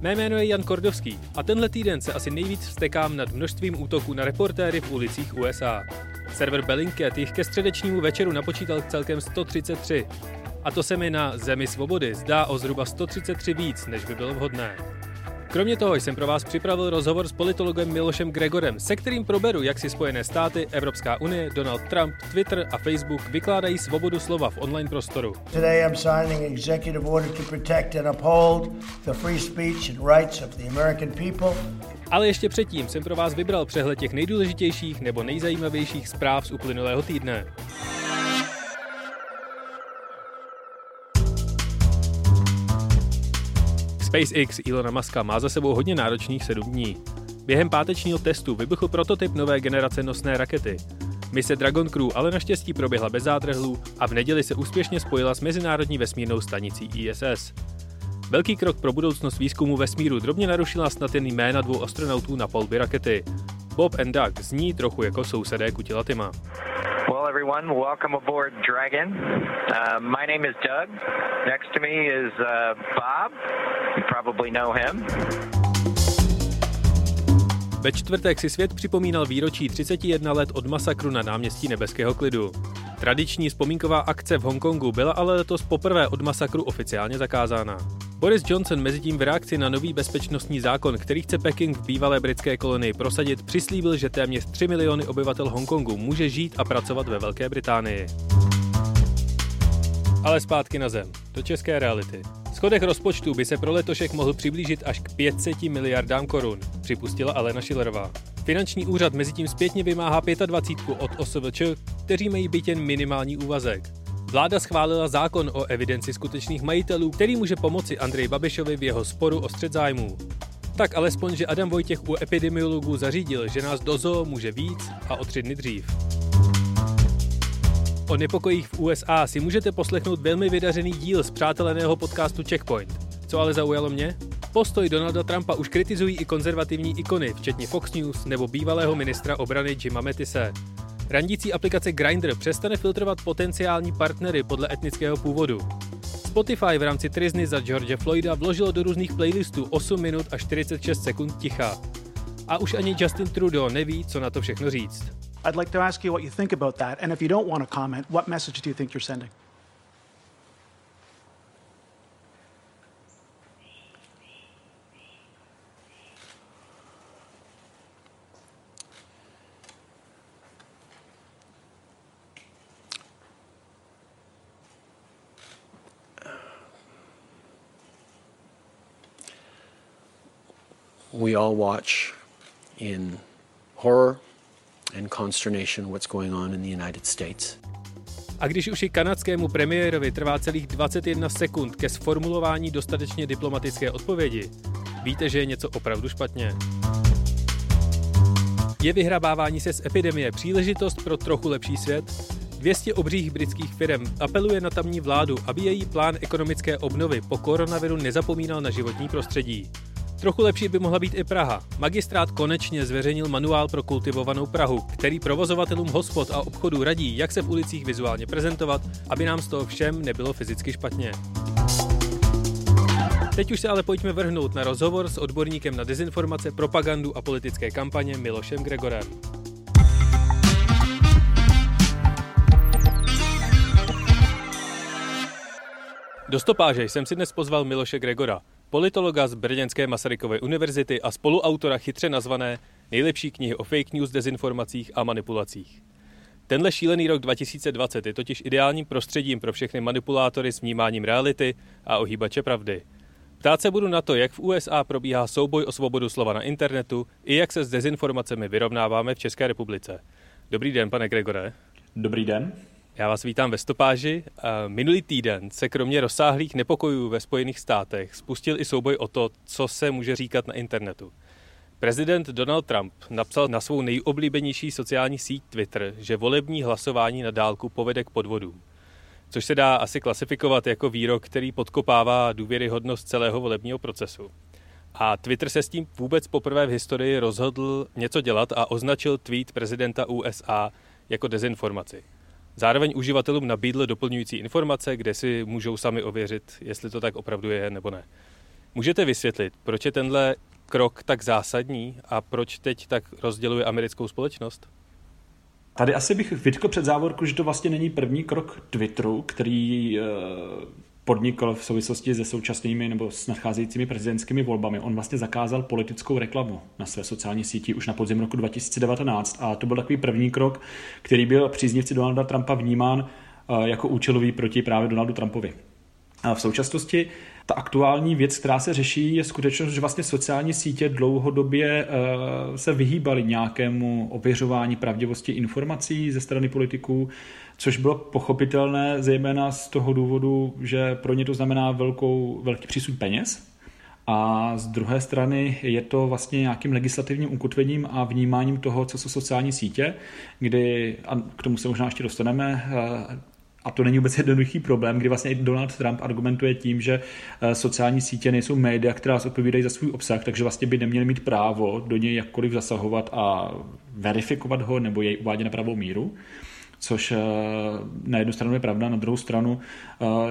Mé jméno je Jan Kordovský a tenhle týden se asi nejvíc vztekám nad množstvím útoků na reportéry v ulicích USA. Server Bellingcat jich ke středečnímu večeru napočítal celkem 133. A to se mi na Zemi svobody zdá o zhruba 133 víc, než by bylo vhodné. Kromě toho jsem pro vás připravil rozhovor s politologem Milošem Gregorem, se kterým proberu, jak si Spojené státy, Evropská unie, Donald Trump, Twitter a Facebook vykládají svobodu slova v online prostoru. Today I'm signing executive order to protect and uphold the free speech and rights of the American people. Ale ještě předtím jsem pro vás vybral přehled těch nejdůležitějších nebo nejzajímavějších zpráv z uplynulého týdne. SpaceX Elona Muska má za sebou hodně náročných 7 dní. Během pátečního testu vybuchl prototyp nové generace nosné rakety. Mise Dragon Crew ale naštěstí proběhla bez zátrhlů a v neděli se úspěšně spojila s Mezinárodní vesmírnou stanicí ISS. Velký krok pro budoucnost výzkumu vesmíru drobně narušila snad jen jména 2 astronautů na palubě rakety. Bob and Doug zní trochu jako sousedé kutila Tima. Hello everyone, welcome aboard Dragon. My name is Doug. Next to me is Bob. You probably know him. Ve čtvrtek si svět připomínal výročí 31 let od masakru na náměstí Nebeského klidu. Tradiční vzpomínková akce v Hongkongu byla ale letos poprvé od masakru oficiálně zakázána. Boris Johnson mezitím v reakci na nový bezpečnostní zákon, který chce Peking v bývalé britské kolonii prosadit, přislíbil, že téměř 3 miliony obyvatel Hongkongu může žít a pracovat ve Velké Británii. Ale zpátky na zem, do české reality. Schodek rozpočtu by se pro letošek mohl přiblížit až k 500 miliardám korun, připustila Alena Schillerová. Finanční úřad mezitím zpětně vymáhá 25 od OSVČ, kteří mají být jen minimální úvazek. Vláda schválila zákon o evidenci skutečných majitelů, který může pomoci Andreji Babišovi v jeho sporu o střet zájmů. Tak alespoň, že Adam Vojtěch u epidemiologů zařídil, že nás do zoo může víc a o 3 dny dřív. O nepokojích v USA si můžete poslechnout velmi vydařený díl z přáteleného podcastu Checkpoint. Co ale zaujalo mě? Postoj Donalda Trumpa už kritizují i konzervativní ikony, včetně Fox News nebo bývalého ministra obrany Jima Mattise. Randící aplikace Grindr přestane filtrovat potenciální partnery podle etnického původu. Spotify v rámci trizny za George Floyda vložilo do různých playlistů 8 minut a 46 sekund ticha. A už ani Justin Trudeau neví, co na to všechno říct. I'd like to ask you what you think about that, and if you don't want to comment, what message do you think you're sending? We all watch in horror and consternation what's going on in the United States. A když už i kanadskému premiérovi trvá celých 21 sekund ke sformulování dostatečně diplomatické odpovědi, víte, že je něco opravdu špatně. Je vyhrabávání se z epidemie příležitost pro trochu lepší svět? 200 obřích britských firem apeluje na tamní vládu, aby její plán ekonomické obnovy po koronaviru nezapomínal na životní prostředí. Trochu lepší by mohla být i Praha. Magistrát konečně zveřejnil manuál pro kultivovanou Prahu, který provozovatelům hospod a obchodů radí, jak se v ulicích vizuálně prezentovat, aby nám z toho všem nebylo fyzicky špatně. Teď už se ale pojďme vrhnout na rozhovor s odborníkem na dezinformace, propagandu a politické kampaně Milošem Gregorem. Do Stopáže jsem si dnes pozval Miloše Gregora, politologa z brněnské Masarykovy univerzity a spoluautora chytře nazvané Nejlepší knihy o fake news, dezinformacích a manipulacích. Tenhle šílený rok 2020 je totiž ideálním prostředím pro všechny manipulátory s vnímáním reality a ohýbače pravdy. Ptát se budu na to, jak v USA probíhá souboj o svobodu slova na internetu i jak se s dezinformacemi vyrovnáváme v České republice. Dobrý den, pane Gregore. Dobrý den. Já vás vítám ve Stopáži. Minulý týden se kromě rozsáhlých nepokojů ve Spojených státech spustil i souboj o to, co se může říkat na internetu. Prezident Donald Trump napsal na svou nejoblíbenější sociální síť Twitter, že volební hlasování na dálku povede k podvodům, což se dá asi klasifikovat jako výrok, který podkopává důvěryhodnost celého volebního procesu. A Twitter se s tím vůbec poprvé v historii rozhodl něco dělat a označil tweet prezidenta USA jako dezinformaci. Zároveň uživatelům nabídl doplňující informace, kde si můžou sami ověřit, jestli to tak opravdu je nebo ne. Můžete vysvětlit, proč je tenhle krok tak zásadní a proč teď tak rozděluje americkou společnost? Tady asi bych vytkl před závorku, že to vlastně není první krok Twitteru, který podnikl v souvislosti se současnými nebo s nadcházejícími prezidentskými volbami. On vlastně zakázal politickou reklamu na své sociální síti už na podzim roku 2019 a to byl takový první krok, který byl příznivci Donalda Trumpa vnímán jako účelový proti právě Donaldu Trumpovi. A v současnosti ta aktuální věc, která se řeší, je skutečnost, že vlastně sociální sítě dlouhodobě se vyhýbaly nějakému ověřování pravdivosti informací ze strany politiků, což bylo pochopitelné zejména z toho důvodu, že pro ně to znamená velký přísun peněz. A z druhé strany je to vlastně nějakým legislativním ukotvením a vnímáním toho, co jsou sociální sítě, kdy, a k tomu se možná ještě dostaneme, a to není vůbec jednoduchý problém, kdy vlastně i Donald Trump argumentuje tím, že sociální sítě nejsou média, která odpovídají za svůj obsah, takže vlastně by neměli mít právo do něj jakkoliv zasahovat a verifikovat ho nebo jej uvádět na pravou míru, což na jednu stranu je pravda, na druhou stranu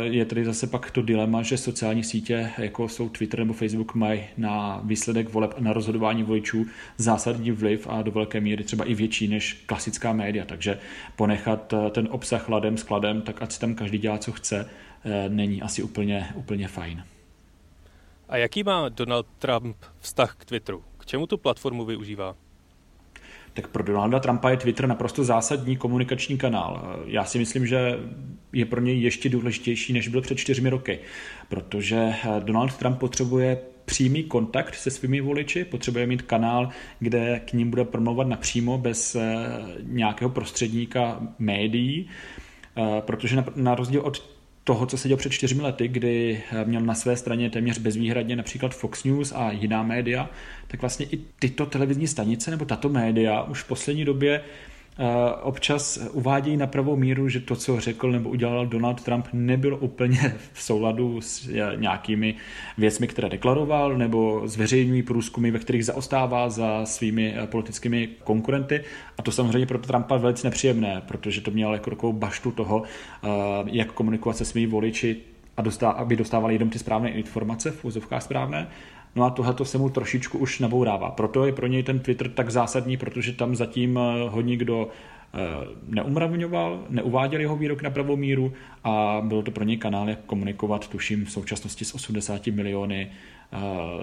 je tady zase pak to dilema, že sociální sítě, jako jsou Twitter nebo Facebook, mají na výsledek voleb a na rozhodování voličů zásadní vliv a do velké míry třeba i větší než klasická média, takže ponechat ten obsah ladem skladem, tak ať si tam každý dělá, co chce, není asi úplně fajn. A jaký má Donald Trump vztah k Twitteru? K čemu tu platformu využívá? Tak pro Donalda Trumpa je Twitter naprosto zásadní komunikační kanál. Já si myslím, že je pro něj ještě důležitější, než byl před 4 roky, protože Donald Trump potřebuje přímý kontakt se svými voliči, potřebuje mít kanál, kde k ním bude promlouvat napřímo bez nějakého prostředníka médií, protože na rozdíl od toho, co se dělo před 4 lety, kdy měl na své straně téměř bezvýhradně například Fox News a jiná média, tak vlastně i tyto televizní stanice nebo tato média už v poslední době občas uvádějí na pravou míru, že to, co řekl nebo udělal Donald Trump, nebylo úplně v souladu s nějakými věcmi, které deklaroval, nebo zveřejňují průzkumy, ve kterých zaostává za svými politickými konkurenty. A to samozřejmě pro Trumpa velice nepříjemné, protože to měl jako takovou baštu toho, jak komunikovat se svými voliči, aby dostávali jenom ty správné informace, v úzovkách správné. No a tohleto se mu trošičku už nabourává. Proto je pro něj ten Twitter tak zásadní, protože tam zatím ho nikdo neumravňoval, neuváděl jeho výrok na pravou míru a bylo to pro něj kanál, jak komunikovat, tuším, v současnosti s 80 miliony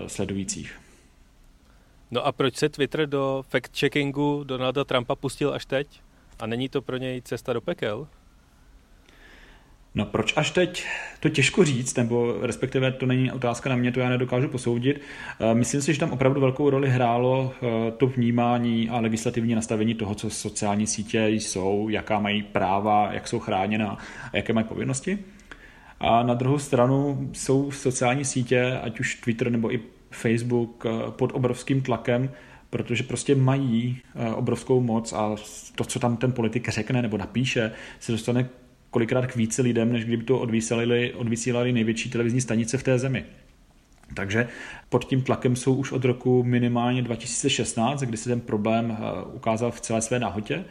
sledujících. No a proč se Twitter do fact-checkingu Donalda Trumpa pustil až teď? A není to pro něj cesta do pekel? No proč až teď? To těžko říct, nebo respektive to není otázka na mě, to já nedokážu posoudit. Myslím si, že tam opravdu velkou roli hrálo to vnímání a legislativní nastavení toho, co sociální sítě jsou, jaká mají práva, jak jsou chráněna a jaké mají povinnosti. A na druhou stranu jsou sociální sítě, ať už Twitter nebo i Facebook, pod obrovským tlakem, protože prostě mají obrovskou moc a to, co tam ten politik řekne nebo napíše, se dostane kolikrát k více lidem, než kdyby to odvysílali největší televizní stanice v té zemi. Takže pod tím tlakem jsou už od roku minimálně 2016, kdy se ten problém ukázal v celé své nahotě,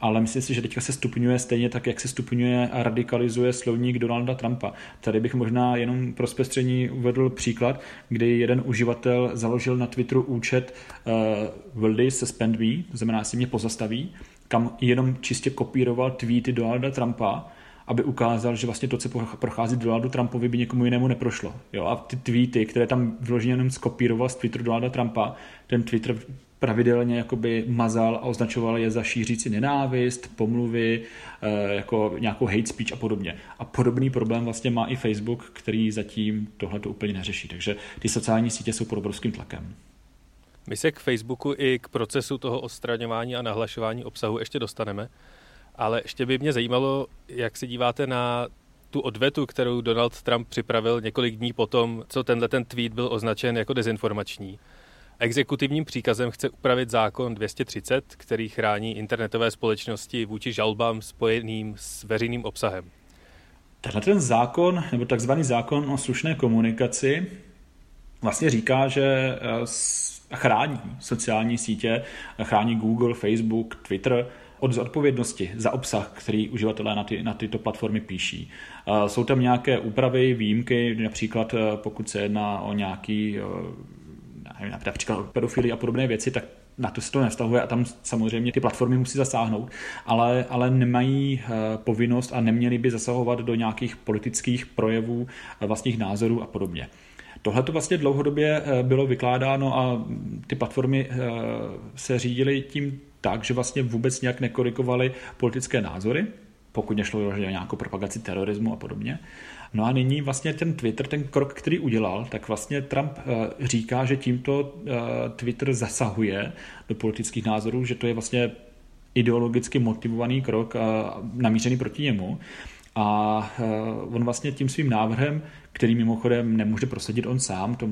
ale myslím si, že teďka se stupňuje stejně tak, jak se stupňuje a radikalizuje slovník Donalda Trumpa. Tady bych možná jenom pro zpestření uvedl příklad, kdy jeden uživatel založil na Twitteru účet Will they suspend me, to znamená, si mě pozastaví, kam jenom čistě kopíroval tweety Donalda Trumpa, aby ukázal, že vlastně to, co prochází Donaldu Trumpovi, by někomu jinému neprošlo. Jo? A ty tweety, které tam vyloženě jenom skopíroval z Twitteru Donalda Trumpa, ten Twitter pravidelně jakoby mazal a označoval je za šířící nenávist, pomluvy, jako nějakou hate speech a podobně. A podobný problém vlastně má i Facebook, který zatím tohle to úplně neřeší. Takže ty sociální sítě jsou pod obrovským tlakem. My se k Facebooku i k procesu toho odstraňování a nahlašování obsahu ještě dostaneme. Ale ještě by mě zajímalo, jak se díváte na tu odvetu, kterou Donald Trump připravil několik dní potom, co ten tweet byl označen jako dezinformační. Exekutivním příkazem chce upravit zákon 230, který chrání internetové společnosti vůči žalbám spojeným s veřejným obsahem. Tenhle ten zákon, nebo takzvaný zákon o slušné komunikaci, vlastně říká, že chrání sociální sítě, chrání Google, Facebook, Twitter od odpovědnosti za obsah, který uživatelé na tyto platformy píší. Jsou tam nějaké úpravy, výjimky, například pokud se jedná o nějaký, například o pedofilii a podobné věci, tak na to se to nevztahuje a tam samozřejmě ty platformy musí zasáhnout, ale nemají povinnost a neměly by zasahovat do nějakých politických projevů, vlastních názorů a podobně. Tohle to vlastně dlouhodobě bylo vykládáno a ty platformy se řídily tím tak, že vlastně vůbec nějak nekorigovaly politické názory, pokud nešlo o nějakou propagaci terorismu a podobně. No a nyní vlastně ten Twitter, ten krok, který udělal, tak vlastně Trump říká, že tímto Twitter zasahuje do politických názorů, že to je vlastně ideologicky motivovaný krok namířený proti němu. A on vlastně tím svým návrhem, který mimochodem nemůže prosadit on sám, to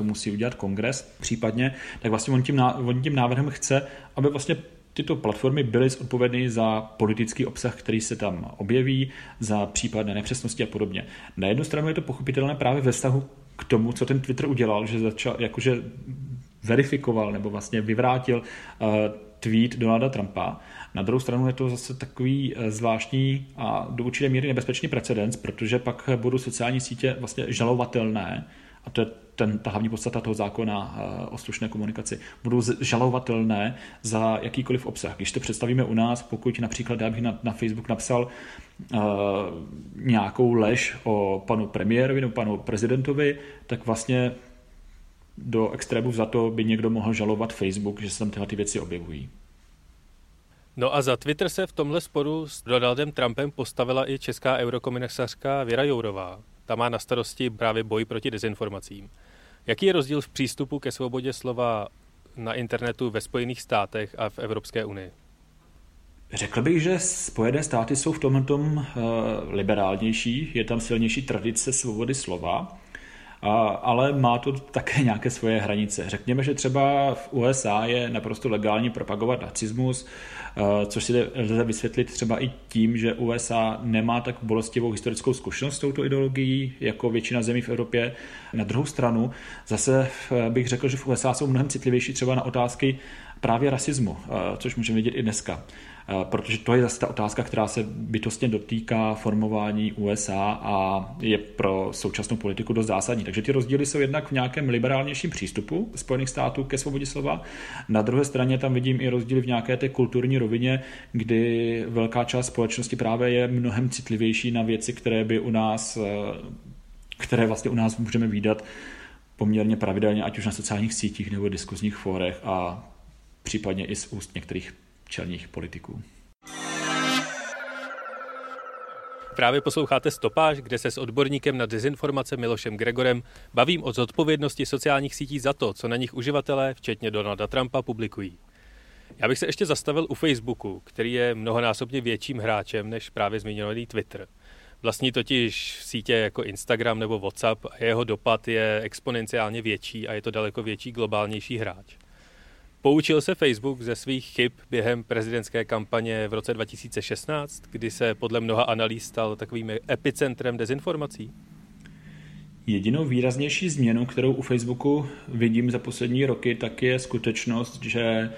musí udělat kongres případně, tak vlastně on tím návrhem chce, aby vlastně tyto platformy byly zodpovědné za politický obsah, který se tam objeví, za případné nepřesnosti a podobně. Na jednu stranu je to pochopitelné právě ve vztahu k tomu, co ten Twitter udělal, že začal, jakože verifikoval nebo vlastně vyvrátil tweet Donalda Trumpa. Na druhou stranu je to zase takový zvláštní a do určité míry nebezpečný precedens, protože pak budou sociální sítě vlastně žalovatelné, a to je ta hlavní podstata toho zákona o slušné komunikaci, budou žalovatelné za jakýkoliv obsah. Když to představíme u nás, pokud například já bych na Facebook napsal nějakou lež o panu premiérovi nebo panu prezidentovi, tak vlastně do extrému za to by někdo mohl žalovat Facebook, že se tam tyhle ty věci objevují. No a za Twitter se v tomhle sporu s Donaldem Trumpem postavila i česká eurokomisařka Věra Jourová. Ta má na starosti právě boj proti dezinformacím. Jaký je rozdíl v přístupu ke svobodě slova na internetu ve Spojených státech a v Evropské unii? Řekl bych, že Spojené státy jsou v tomhletom liberálnější, je tam silnější tradice svobody slova, ale má to také nějaké svoje hranice. Řekněme, že třeba v USA je naprosto legální propagovat nacismus, což si lze vysvětlit třeba i tím, že USA nemá tak bolestivou historickou zkušenost s touto ideologií, jako většina zemí v Evropě. Na druhou stranu zase bych řekl, že v USA jsou mnohem citlivější třeba na otázky právě rasismu, což můžeme vidět i dneska. Protože to je zase ta otázka, která se bytostně dotýká formování USA a je pro současnou politiku dost zásadní. Takže ty rozdíly jsou jednak v nějakém liberálnějším přístupu Spojených států ke svobodě slova. Na druhé straně tam vidím i rozdíly v nějaké té kulturní rovině, kdy velká část společnosti právě je mnohem citlivější na věci, které vlastně u nás můžeme vidět poměrně pravidelně, ať už na sociálních sítích nebo diskuzních fórech a případně i z úst některých čelních politiků. Právě posloucháte Stopáž, kde se s odborníkem na dezinformace Milošem Gregorem bavím o zodpovědnosti sociálních sítí za to, co na nich uživatelé, včetně Donalda Trumpa, publikují. Já bych se ještě zastavil u Facebooku, který je mnohonásobně větším hráčem než právě zmiňovaný Twitter. Vlastní totiž sítě jako Instagram nebo WhatsApp a jeho dopad je exponenciálně větší a je to daleko větší globálnější hráč. Poučil se Facebook ze svých chyb během prezidentské kampaně v roce 2016, kdy se podle mnoha analýz stal takovým epicentrem dezinformací? Jedinou výraznější změnu, kterou u Facebooku vidím za poslední roky, tak je skutečnost, že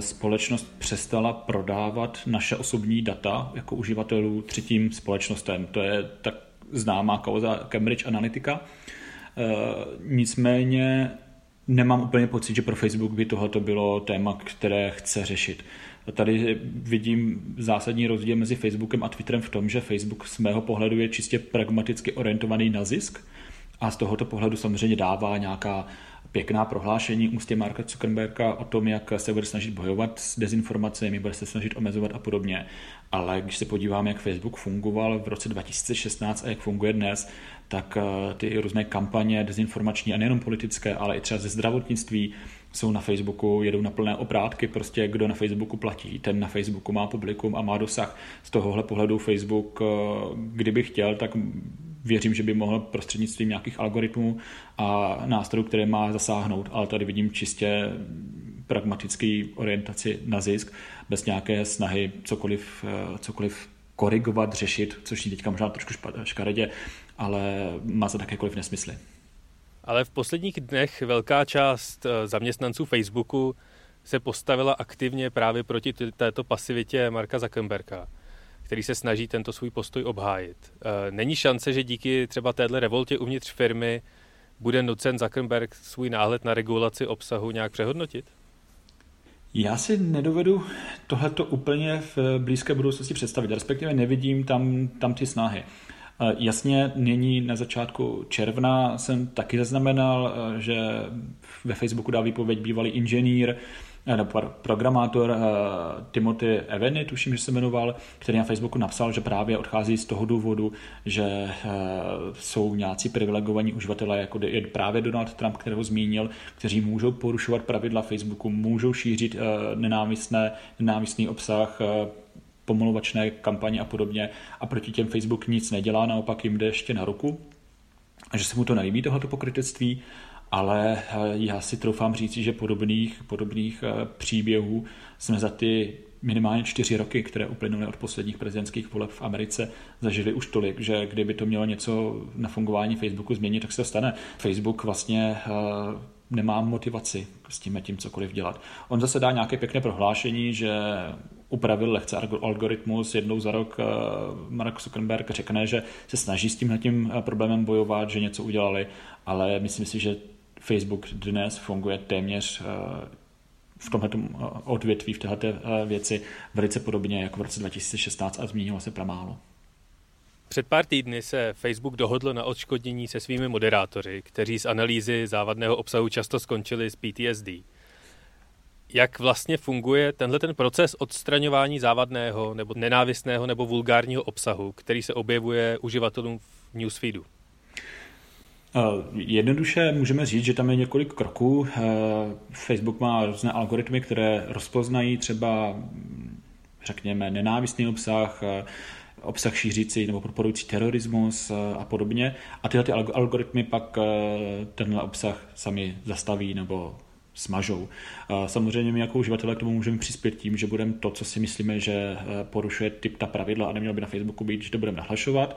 společnost přestala prodávat naše osobní data jako uživatelů třetím společnostem. To je tak známá kauza Cambridge Analytica. Nicméně nemám úplně pocit, že pro Facebook by tohoto bylo téma, které chce řešit. Tady vidím zásadní rozdíl mezi Facebookem a Twitterem v tom, že Facebook z mého pohledu je čistě pragmaticky orientovaný na zisk a z tohoto pohledu samozřejmě dává nějaká pěkná prohlášení ústě Marka Zuckerberga o tom, jak se bude snažit bojovat s dezinformacemi, bude se snažit omezovat a podobně. Ale když se podíváme, jak Facebook fungoval v roce 2016 a jak funguje dnes, tak ty různé kampaně dezinformační a nejenom politické, ale i třeba ze zdravotnictví jsou na Facebooku, jedou na plné obrátky, prostě kdo na Facebooku platí, ten na Facebooku má publikum a má dosah. Z tohohle pohledu Facebook, kdyby chtěl, tak věřím, že by mohl prostřednictvím nějakých algoritmů a nástrojů, které má, zasáhnout, ale tady vidím čistě pragmatický orientaci na zisk, bez nějaké snahy cokoliv korigovat, řešit, což je teďka možná trošku škaredě, ale má za jakékoliv nesmysly. Ale v posledních dnech velká část zaměstnanců Facebooku se postavila aktivně právě proti této pasivitě Marka Zuckerberga, který se snaží tento svůj postoj obhájit. Není šance, že díky třeba téhle revoltě uvnitř firmy bude nucen Zuckerberg svůj náhled na regulaci obsahu nějak přehodnotit? Já si nedovedu tohleto úplně v blízké budoucnosti představit, respektive nevidím tam ty snahy. Jasně, nyní na začátku června jsem taky zaznamenal, že ve Facebooku dá výpověď bývalý inženýr, programátor Timothy Evany, tuším, že se jmenoval, který na Facebooku napsal, že právě odchází z toho důvodu, že jsou nějací privilegovaní uživatelé, jako je právě Donald Trump, kterého zmínil, kteří můžou porušovat pravidla Facebooku, můžou šířit nenávistný obsah, pomlouvačné kampaně a podobně, a proti těm Facebook nic nedělá, naopak jim jde ještě na ruku, že se mu to nelíbí, tohleto pokrytectví. Ale já si troufám říct, že podobných příběhů jsme za ty minimálně 4 roky, které uplynuly od posledních prezidentských voleb v Americe, zažili už tolik, že kdyby to mělo něco na fungování Facebooku změnit, tak se to stane. Facebook vlastně nemá motivaci s tím cokoliv dělat. On zase dá nějaké pěkné prohlášení, že upravil lehce algoritmus, jednou za rok Mark Zuckerberg řekne, že se snaží s tímhletím problémem bojovat, že něco udělali, ale myslím si, že Facebook dnes funguje téměř v tomto odvětví, v této věci velice podobně jako v roce 2016 a změnilo se pramálo. Před pár týdny se Facebook dohodl na odškodnění se svými moderátory, kteří z analýzy závadného obsahu často skončili s PTSD. Jak vlastně funguje ten proces odstraňování závadného nebo nenávistného nebo vulgárního obsahu, který se objevuje uživatelům v newsfeedu? Jednoduše můžeme říct, že tam je několik kroků. Facebook má různé algoritmy, které rozpoznají třeba, řekněme, nenávistný obsah šířící nebo podporující terorismus a podobně. A tyhle algoritmy pak tenhle obsah sami zastaví nebo smažou. Samozřejmě my jako uživatelé k tomu můžeme přispět tím, že budeme to, co si myslíme, že porušuje ta pravidla a nemělo by na Facebooku být, že to budeme nahlašovat.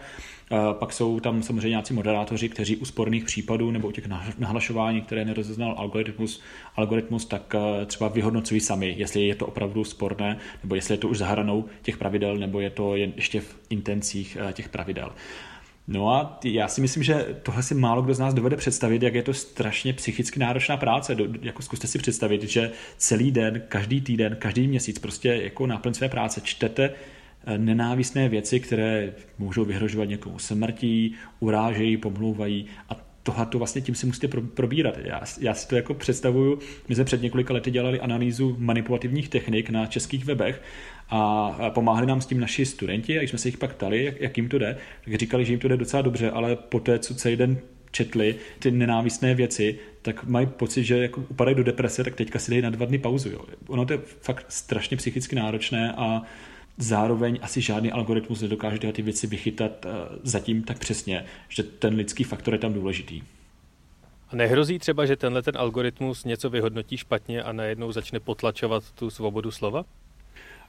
Pak jsou tam samozřejmě nějací moderátoři, kteří u sporných případů nebo u těch nahlašování, které nerozeznal algoritmus, tak třeba vyhodnocují sami, jestli je to opravdu sporné, nebo jestli je to už za hranou těch pravidel, nebo je to jen ještě v intencích těch pravidel. No a já si myslím, že tohle si málo kdo z nás dovede představit, jak je to strašně psychicky náročná práce. Jako zkuste si představit, že celý den, každý týden, každý měsíc prostě jako náplň své práce čtete nenávistné věci, které můžou vyhrožovat někomu smrtí, urážejí, pomlouvají a tohle to vlastně tím si musíte probírat. Já si to jako představuju, my jsme před několika lety dělali analýzu manipulativních technik na českých webech a pomáhali nám s tím naši studenti a když jsme se jich pak ptali, jak jim to jde, tak říkali, že jim to jde docela dobře, ale poté, co celý den četli ty nenávistné věci, tak mají pocit, že jako upadají do deprese, tak teďka si dají na 2 dny pauzu. Jo. Ono to je fakt strašně psychicky náročné a zároveň asi žádný algoritmus nedokáže ty věci vychytat zatím tak přesně, že ten lidský faktor je tam důležitý. A nehrozí třeba, že ten algoritmus něco vyhodnotí špatně a najednou začne potlačovat tu svobodu slova?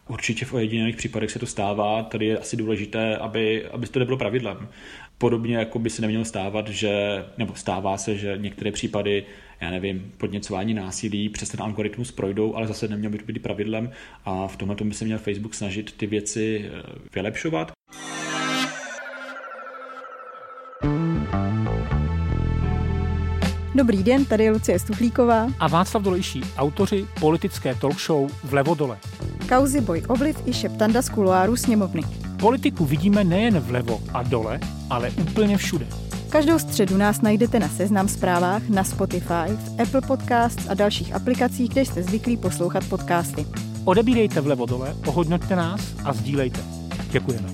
Určitě v ojedinělých případech se to stává, tady je asi důležité, aby to nebylo pravidlem. Podobně jako by se nemělo stávat, stává se, že některé případy, podněcování násilí přes ten algoritmus projdou, ale zase nemělo by to být pravidlem a v tomhle by se měl Facebook snažit ty věci vylepšovat. Dobrý den, tady je Lucie Stuchlíková a Václav Dolejší, autoři politické talkshow Vlevo Dole. Kauzy, boj, ovliv i šeptanda z kuloáru sněmovny. Politiku vidíme nejen vlevo a dole, ale úplně všude. Každou středu nás najdete na Seznam zprávách, na Spotify, v Apple Podcasts a dalších aplikacích, kde jste zvyklí poslouchat podcasty. Odebírejte Vlevo Dole, ohodnoťte nás a sdílejte. Děkujeme.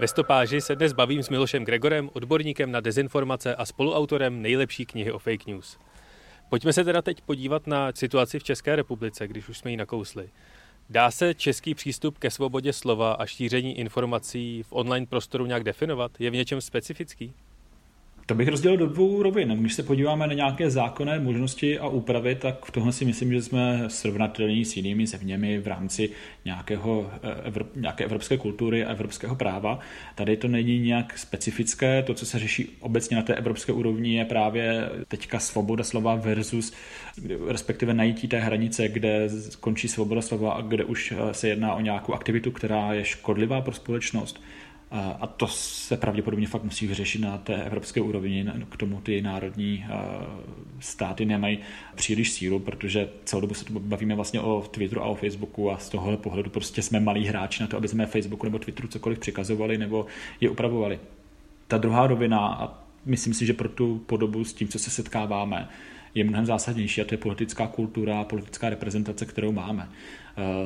Ve Stopáži se dnes bavím s Milošem Gregorem, odborníkem na dezinformace a spoluautorem nejlepší knihy o fake news. Pojďme se teda teď podívat na situaci v České republice, když už jsme ji nakousli. Dá se český přístup ke svobodě slova a šíření informací v online prostoru nějak definovat? Je v něčem specifický? To bych rozdělil do dvou rovin. Když se podíváme na nějaké zákonné možnosti a úpravy, tak v tomhle si myslím, že jsme srovnatelní s jinými zeměmi v rámci nějaké evropské kultury a evropského práva. Tady to není nějak specifické. To, co se řeší obecně na té evropské úrovni, je právě teďka svoboda slova versus respektive najítí té hranice, kde končí svoboda slova a kde už se jedná o nějakou aktivitu, která je škodlivá pro společnost. A to se pravděpodobně fakt musí vyřešit na té evropské úrovni, k tomu ty národní státy nemají příliš sílu, protože celou dobu se bavíme vlastně o Twitteru a o Facebooku a z tohohle pohledu prostě jsme malí hráči na to, aby jsme Facebooku nebo Twitteru cokoliv přikazovali nebo je upravovali. Ta druhá rovina, a myslím si, že pro tu podobu s tím, co se setkáváme, je mnohem zásadnější a to je politická kultura a politická reprezentace, kterou máme.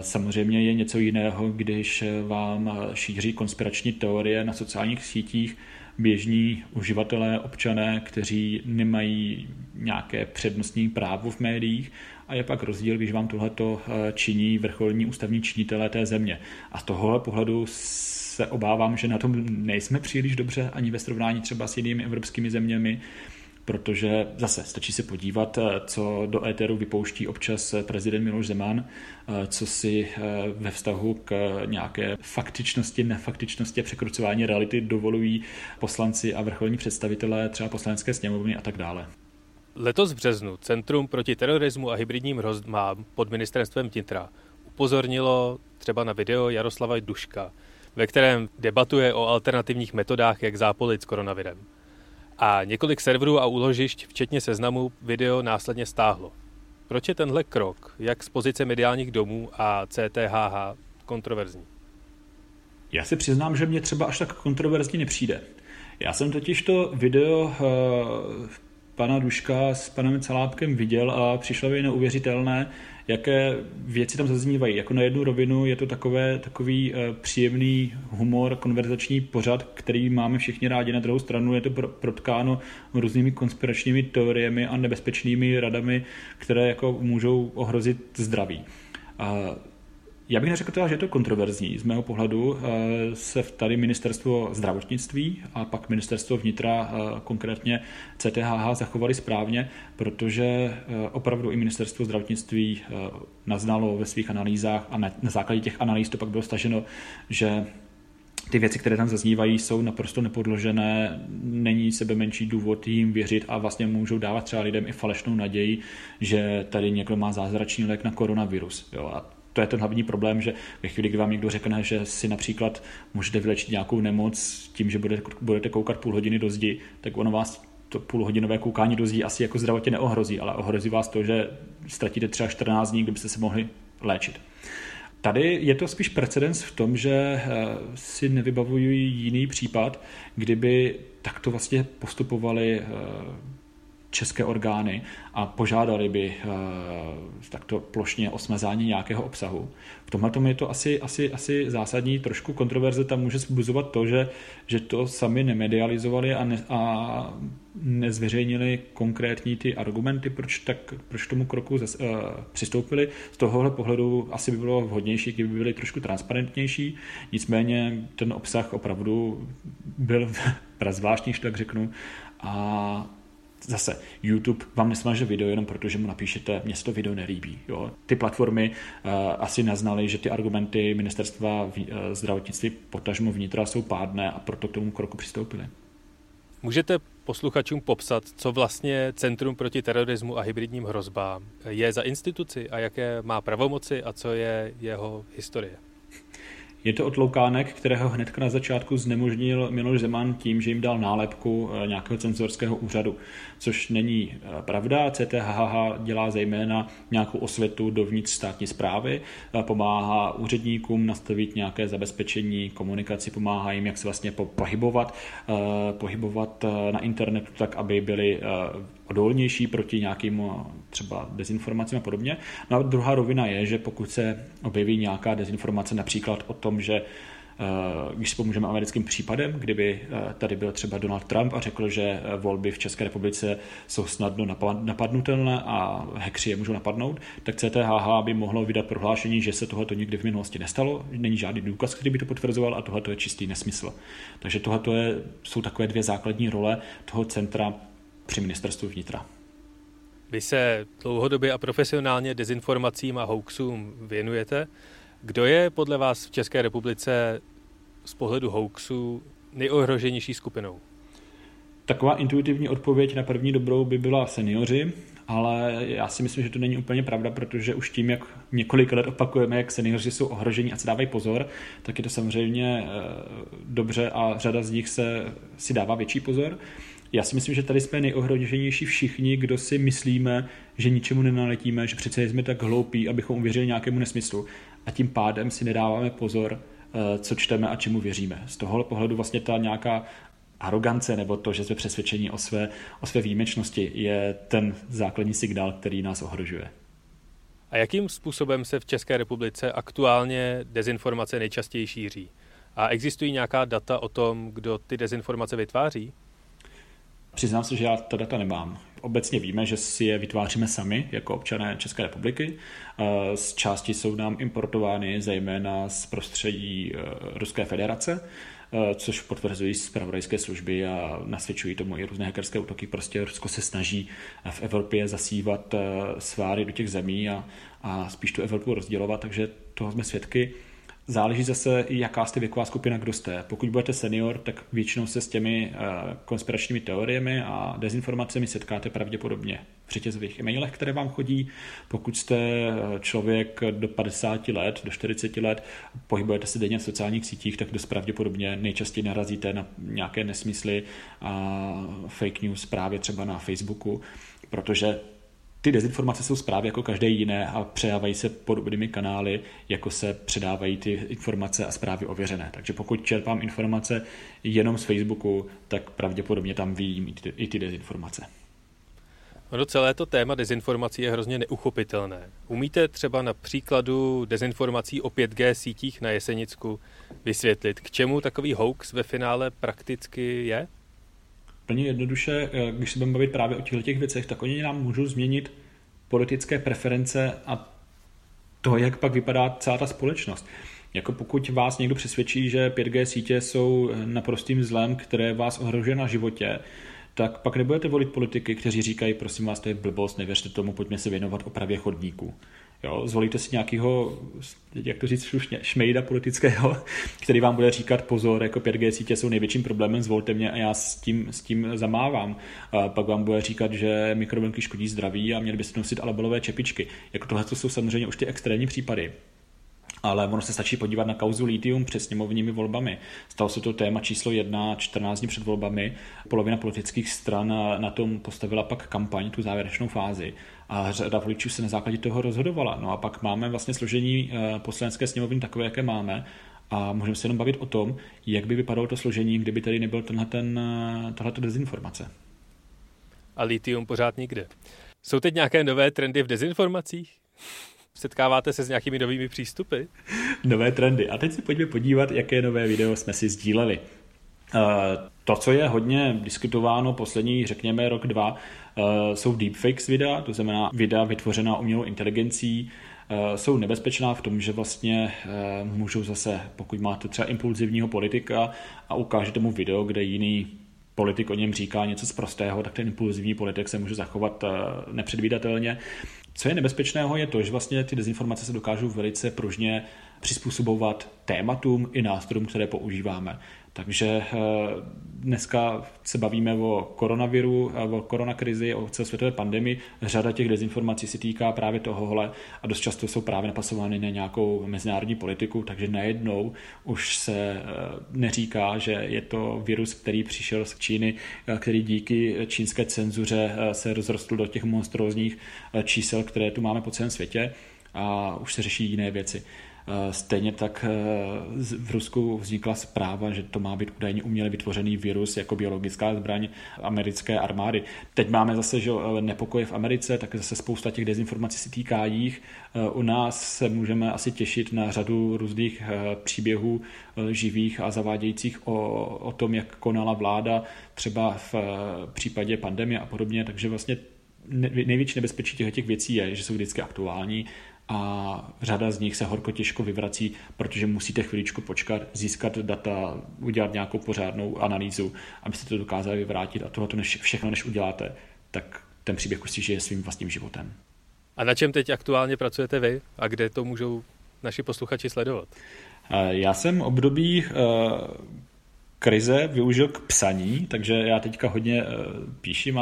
Samozřejmě je něco jiného, když vám šíří konspirační teorie na sociálních sítích běžní uživatelé, občané, kteří nemají nějaké přednostní právo v médiích a je pak rozdíl, když vám tohleto činí vrcholní ústavní činitelé té země. A z tohohle pohledu se obávám, že na tom nejsme příliš dobře ani ve srovnání třeba s jinými evropskými zeměmi, protože zase stačí se podívat, co do éteru vypouští občas prezident Miloš Zeman, co si ve vztahu k nějaké faktičnosti, nefaktičnosti a překrucování reality dovolují poslanci a vrcholní představitelé třeba poslanecké sněmovny a tak dále. Letos v březnu Centrum proti terorismu a hybridním hrozbám pod ministerstvem vnitra upozornilo třeba na video Jaroslava Duška, ve kterém debatuje o alternativních metodách, jak zápolit s koronavirem. A několik serverů a úložišť, včetně Seznamu, video následně stáhlo. Proč je tenhle krok, jak z pozice mediálních domů a CTHH, kontroverzní? Já si přiznám, že mě třeba až tak kontroverzní nepřijde. Já jsem totiž to video pana Duška s panem Celápkem viděl a přišlo mi neuvěřitelné, jaké věci tam zaznívají. Jako na jednu rovinu je to takový příjemný humor, konverzační pořad, který máme všichni rádi. Na druhou stranu je to protkáno různými konspiračními teoriemi a nebezpečnými radami, které jako můžou ohrozit zdraví. Já bych neřekl teda, že je to kontroverzní. Z mého pohledu se tady ministerstvo zdravotnictví a pak ministerstvo vnitra, konkrétně CTHH, zachovali správně, protože opravdu i ministerstvo zdravotnictví naznalo ve svých analýzách a na základě těch analýz to pak bylo staženo, že ty věci, které tam zaznívají, jsou naprosto nepodložené, není sebe menší důvod jim věřit a vlastně můžou dávat třeba lidem i falešnou naději, že tady někdo má zázračný lék na koronavirus. Jo, a to je ten hlavní problém, že ve chvíli, kdy vám někdo řekne, že si například můžete vylečit nějakou nemoc tím, že budete koukat půl hodiny do zdi, tak ono vás to půlhodinové koukání do zdi asi jako zdravotně neohrozí, ale ohrozí vás to, že ztratíte třeba 14 dní, kdybyste se mohli léčit. Tady je to spíš precedens v tom, že si nevybavuju jiný případ, kdyby takto vlastně postupovali české orgány a požádali by takto plošně o smazání nějakého obsahu. V tomhle tomu je to asi zásadní, trošku kontroverze tam může vzbuzovat to, že to sami nemedializovali a nezveřejnili konkrétní ty argumenty, proč tomu kroku přistoupili. Z tohohle pohledu asi by bylo vhodnější, kdyby byli trošku transparentnější, nicméně ten obsah opravdu byl prazvláštní, že tak řeknu, a zase YouTube vám nesmaže video jenom proto, že mu napíšete, mně se to video nelíbí. Jo. Ty platformy asi naznaly, že ty argumenty ministerstva zdravotnictví potažmo vnitra jsou pádné a proto k tomu kroku přistoupili. Můžete posluchačům popsat, co vlastně Centrum proti terorismu a hybridním hrozbám je za instituci a jaké má pravomoci a co je jeho historie? Je to otloukánek, kterého hned na začátku znemožnil Miloš Zeman tím, že jim dal nálepku nějakého cenzorského úřadu, což není pravda. CTHH dělá zejména nějakou osvětu dovnitř státní správy, pomáhá úředníkům nastavit nějaké zabezpečení komunikaci, pomáhá jim, jak se vlastně pohybovat na internetu tak, aby byli odolnější proti nějakým třeba dezinformacím a podobně. No a druhá rovina je, že pokud se objeví nějaká dezinformace například o tom, že když si pomůžeme americkým případem, kdyby tady byl třeba Donald Trump a řekl, že volby v České republice jsou snadno napadnutelné a hackři je můžou napadnout, tak CTHH by mohlo vydat prohlášení, že se tohoto nikdy v minulosti nestalo, není žádný důkaz, který by to potvrzoval a tohoto je čistý nesmysl. Takže tohoto jsou takové dvě základní role toho centra při ministerstvu vnitra. Vy se dlouhodobě a profesionálně dezinformacím a hoaxům věnujete. Kdo je podle vás v České republice z pohledu hoaxů nejohroženější skupinou? Taková intuitivní odpověď na první dobrou by byla seniori, ale já si myslím, že to není úplně pravda, protože už tím, jak několik let opakujeme, jak seniori jsou ohroženi a se dávají pozor, tak je to samozřejmě dobře a řada z nich si dává větší pozor. Já si myslím, že tady jsme nejohroženější všichni, kdo si myslíme, že ničemu nenaletíme, že přece jsme tak hloupí, abychom uvěřili nějakému nesmyslu. A tím pádem si nedáváme pozor, co čteme a čemu věříme. Z tohohle pohledu vlastně ta nějaká arogance nebo to, že jsme přesvědčeni o své výjimečnosti, je ten základní signál, který nás ohrožuje. A jakým způsobem se v České republice aktuálně dezinformace nejčastěji šíří? A existují nějaká data o tom, kdo ty dezinformace vytváří? Přiznám se, že já ta data nemám. Obecně víme, že si je vytváříme sami jako občané České republiky. Z části jsou nám importovány zejména z prostředí Ruské federace, což potvrzují zpravodajské služby a nasvědčují tomu i různé hackerské útoky. Prostě Rusko se snaží v Evropě zasívat sváry do těch zemí a spíš tu Evropu rozdělovat, takže toho jsme svědky. Záleží zase, jaká jste věková skupina, kdo jste. Pokud budete senior, tak většinou se s těmi konspiračními teoriemi a dezinformacemi setkáte pravděpodobně v řetězových e-mailech, které vám chodí. Pokud jste člověk do 50 let, do 40 let, pohybujete se denně v sociálních sítích, tak dost pravděpodobně nejčastěji narazíte na nějaké nesmysly a fake news právě třeba na Facebooku, protože ty dezinformace jsou zprávy jako každé jiné a předávají se podobnými kanály, jako se předávají ty informace a zprávy ověřené. Takže pokud čerpám informace jenom z Facebooku, tak pravděpodobně tam vidím i ty dezinformace. No, celé to téma dezinformací je hrozně neuchopitelné. Umíte třeba na příkladu dezinformací o 5G sítích na Jesenicku vysvětlit, k čemu takový hoax ve finále prakticky je? Plně jednoduše, když se budeme bavit právě o těch věcech, tak oni nám můžou změnit politické preference a to, jak pak vypadá celá ta společnost. Jako pokud vás někdo přesvědčí, že 5G sítě jsou naprostým zlem, které vás ohrožuje na životě, tak pak nebudete volit politiky, kteří říkají, prosím vás, to je blbost, nevěřte tomu, pojďme se věnovat opravě chodníků. Jo, zvolíte si nějakého, jak to říct slušně, šmejda politického, který vám bude říkat pozor, jako 5G sítě jsou největším problémem, zvolte mě a já s tím zamávám. A pak vám bude říkat, že mikrovlnky škodí zdraví a měli byste nosit alobalové čepičky. Jako tohle jsou samozřejmě už ty extrémní případy. Ale ono se stačí podívat na kauzu lithium před sněmovními volbami. Stalo se to téma číslo 1, 14 dní před volbami. Polovina politických stran na tom postavila pak kampaň, tu závěrečnou fázi. A řada voličů se na základě toho rozhodovala. No a pak máme vlastně složení poslanecké sněmovny takové, jaké máme. A můžeme se jenom bavit o tom, jak by vypadalo to složení, kdyby tady nebyl tohleto dezinformace. A lithium pořád nikde. Jsou teď nějaké nové trendy v dezinformacích? Setkáváte se s nějakými novými přístupy? Nové trendy. A teď si pojďme podívat, jaké nové video jsme si sdíleli. To, co je hodně diskutováno poslední, řekněme, rok, dva, jsou deepfakes videa, to znamená videa vytvořená umělou inteligencí. Jsou nebezpečná v tom, že vlastně můžou zase, pokud máte třeba impulzivního politika a ukážete mu video, kde jiný politik o něm říká něco sprostého, tak ten impulzivní politik se může zachovat nepředvídatelně. Co je nebezpečného, je to, že vlastně ty dezinformace se dokážou velice pružně přizpůsobovat tématům i nástrojům, které používáme. Takže dneska se bavíme o koronaviru, o koronakrizi, o celosvětové pandemii. Řada těch dezinformací se týká právě tohohle a dost často jsou právě napasovány na nějakou mezinárodní politiku, takže najednou už se neříká, že je to virus, který přišel z Číny, který díky čínské cenzuře se rozrostl do těch monstrózních čísel, které tu máme po celém světě, a už se řeší jiné věci. Stejně tak v Rusku vznikla zpráva, že to má být údajně uměle vytvořený virus jako biologická zbraň americké armády. Teď máme zase že nepokoje v Americe, tak zase spousta těch dezinformací se týká jich. U nás se můžeme asi těšit na řadu různých příběhů živých a zavádějících o tom, jak konala vláda třeba v případě pandemie a podobně. Takže vlastně největší nebezpečí těch věcí je, že jsou vždycky aktuální, a řada z nich se horko těžko vyvrací, protože musíte chviličku počkat, získat data, udělat nějakou pořádnou analýzu, abyste to dokázali vyvrátit, a tohle všechno, než uděláte, tak ten příběh už si žije svým vlastním životem. A na čem teď aktuálně pracujete vy a kde to můžou naši posluchači sledovat? Já jsem období krize využil k psaní, takže já teďka hodně píši,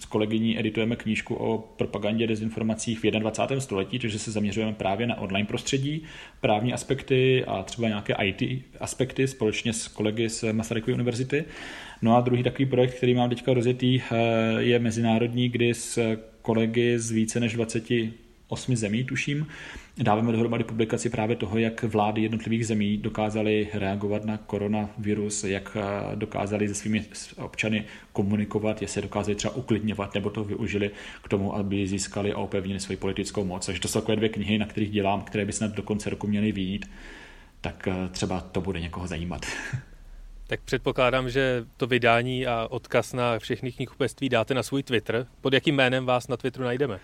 s kolegyní editujeme knížku o propagandě dezinformacích v 21. století, takže se zaměřujeme právě na online prostředí, právní aspekty a třeba nějaké IT aspekty společně s kolegy z Masarykovy univerzity. No a druhý takový projekt, který mám teďka rozjetý, je mezinárodní, kdy s kolegy z více než 28 zemí, tuším, dáváme dohromady publikaci právě toho, jak vlády jednotlivých zemí dokázaly reagovat na koronavirus, jak dokázaly se svými občany komunikovat, jestli dokázaly třeba uklidňovat, nebo to využili k tomu, aby získali a opevnili svoji politickou moc. Takže to jsou takové dvě knihy, na kterých dělám, které by snad do konce roku měly vyjít, tak třeba to bude někoho zajímat. Tak předpokládám, že to vydání a odkaz na všechny knihkupectví dáte na svůj Twitter. Pod jakým jménem vás na Twitteru najdeme?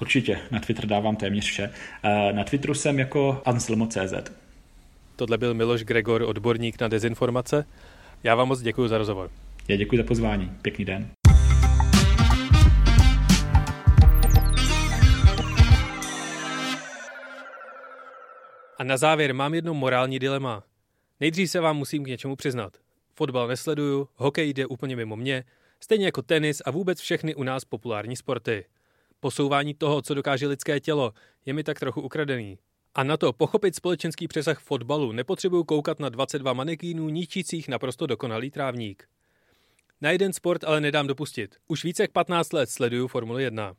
Určitě, na Twitter dávám téměř vše. Na Twitteru jsem jako anselmo.cz. Tohle byl Miloš Gregor, odborník na dezinformace. Já vám moc děkuji za rozhovor. Já děkuji za pozvání. Pěkný den. A na závěr mám jedno morální dilema. Nejdřív se vám musím k něčemu přiznat. Fotbal nesleduju, hokej jde úplně mimo mě, stejně jako tenis a vůbec všechny u nás populární sporty. Posouvání toho, co dokáže lidské tělo, je mi tak trochu ukradený. A na to pochopit společenský přesah fotbalu nepotřebuju koukat na 22 manekínů ničících naprosto dokonalý trávník. Na jeden sport ale nedám dopustit. Už více jak 15 let sleduju Formule 1.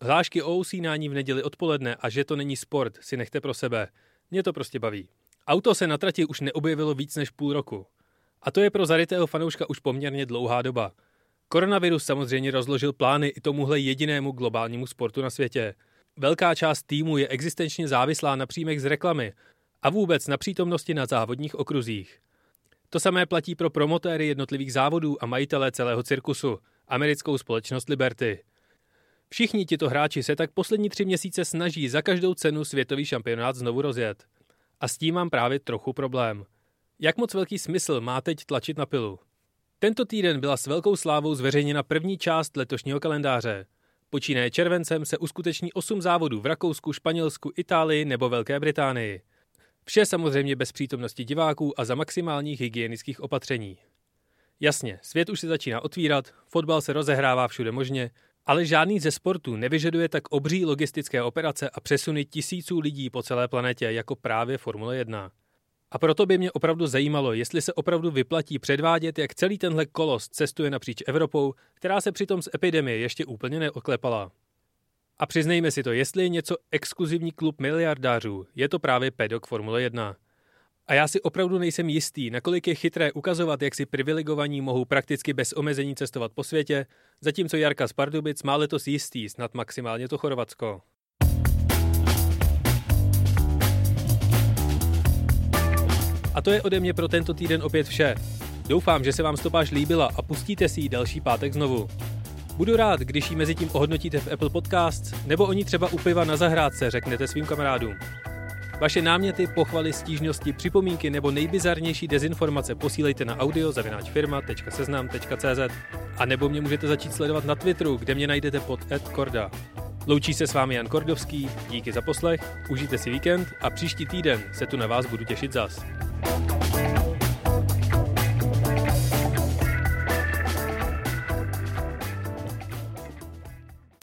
Hlášky o usínání v neděli odpoledne a že to není sport si nechte pro sebe. Mě to prostě baví. Auto se na trati už neobjevilo víc než půl roku. A to je pro zarytého fanouška už poměrně dlouhá doba. Koronavirus samozřejmě rozložil plány i tomuhle jedinému globálnímu sportu na světě. Velká část týmu je existenčně závislá na příjmech z reklamy a vůbec na přítomnosti na závodních okruzích. To samé platí pro promotéry jednotlivých závodů a majitele celého cirkusu, americkou společnost Liberty. Všichni tito hráči se tak poslední 3 měsíce snaží za každou cenu světový šampionát znovu rozjet. A s tím mám právě trochu problém. Jak moc velký smysl má teď tlačit na pilu? Tento týden byla s velkou slávou zveřejněna první část letošního kalendáře. Počínaje červencem se uskuteční 8 závodů v Rakousku, Španělsku, Itálii nebo Velké Británii. Vše samozřejmě bez přítomnosti diváků a za maximálních hygienických opatření. Jasně, svět už se začíná otvírat, fotbal se rozehrává všude možně, ale žádný ze sportů nevyžaduje tak obří logistické operace a přesuny tisíců lidí po celé planetě jako právě Formule 1. A proto by mě opravdu zajímalo, jestli se opravdu vyplatí předvádět, jak celý tenhle kolos cestuje napříč Evropou, která se přitom z epidemie ještě úplně neoklepala. A přiznejme si to, jestli je něco exkluzivní klub miliardářů, je to právě pedok Formule 1. A já si opravdu nejsem jistý, nakolik je chytré ukazovat, jak si privilegovaní mohou prakticky bez omezení cestovat po světě, zatímco Jarka z Pardubic má letos jistý, snad maximálně to Chorvatsko. A to je ode mě pro tento týden opět vše. Doufám, že se vám stopáž líbila a pustíte si ji další pátek znovu. Budu rád, když ji mezitím ohodnotíte v Apple Podcasts, nebo o ní třeba u piva na zahrádce řeknete svým kamarádům. Vaše náměty, pochvaly, stížnosti, připomínky nebo nejbizarnější dezinformace posílejte na audio@firma.seznam.cz a nebo mě můžete začít sledovat na Twitteru, kde mě najdete pod @korda. Loučí se s vámi Jan Kordovský, díky za poslech, užijte si víkend a příští týden se tu na vás budu těšit zas.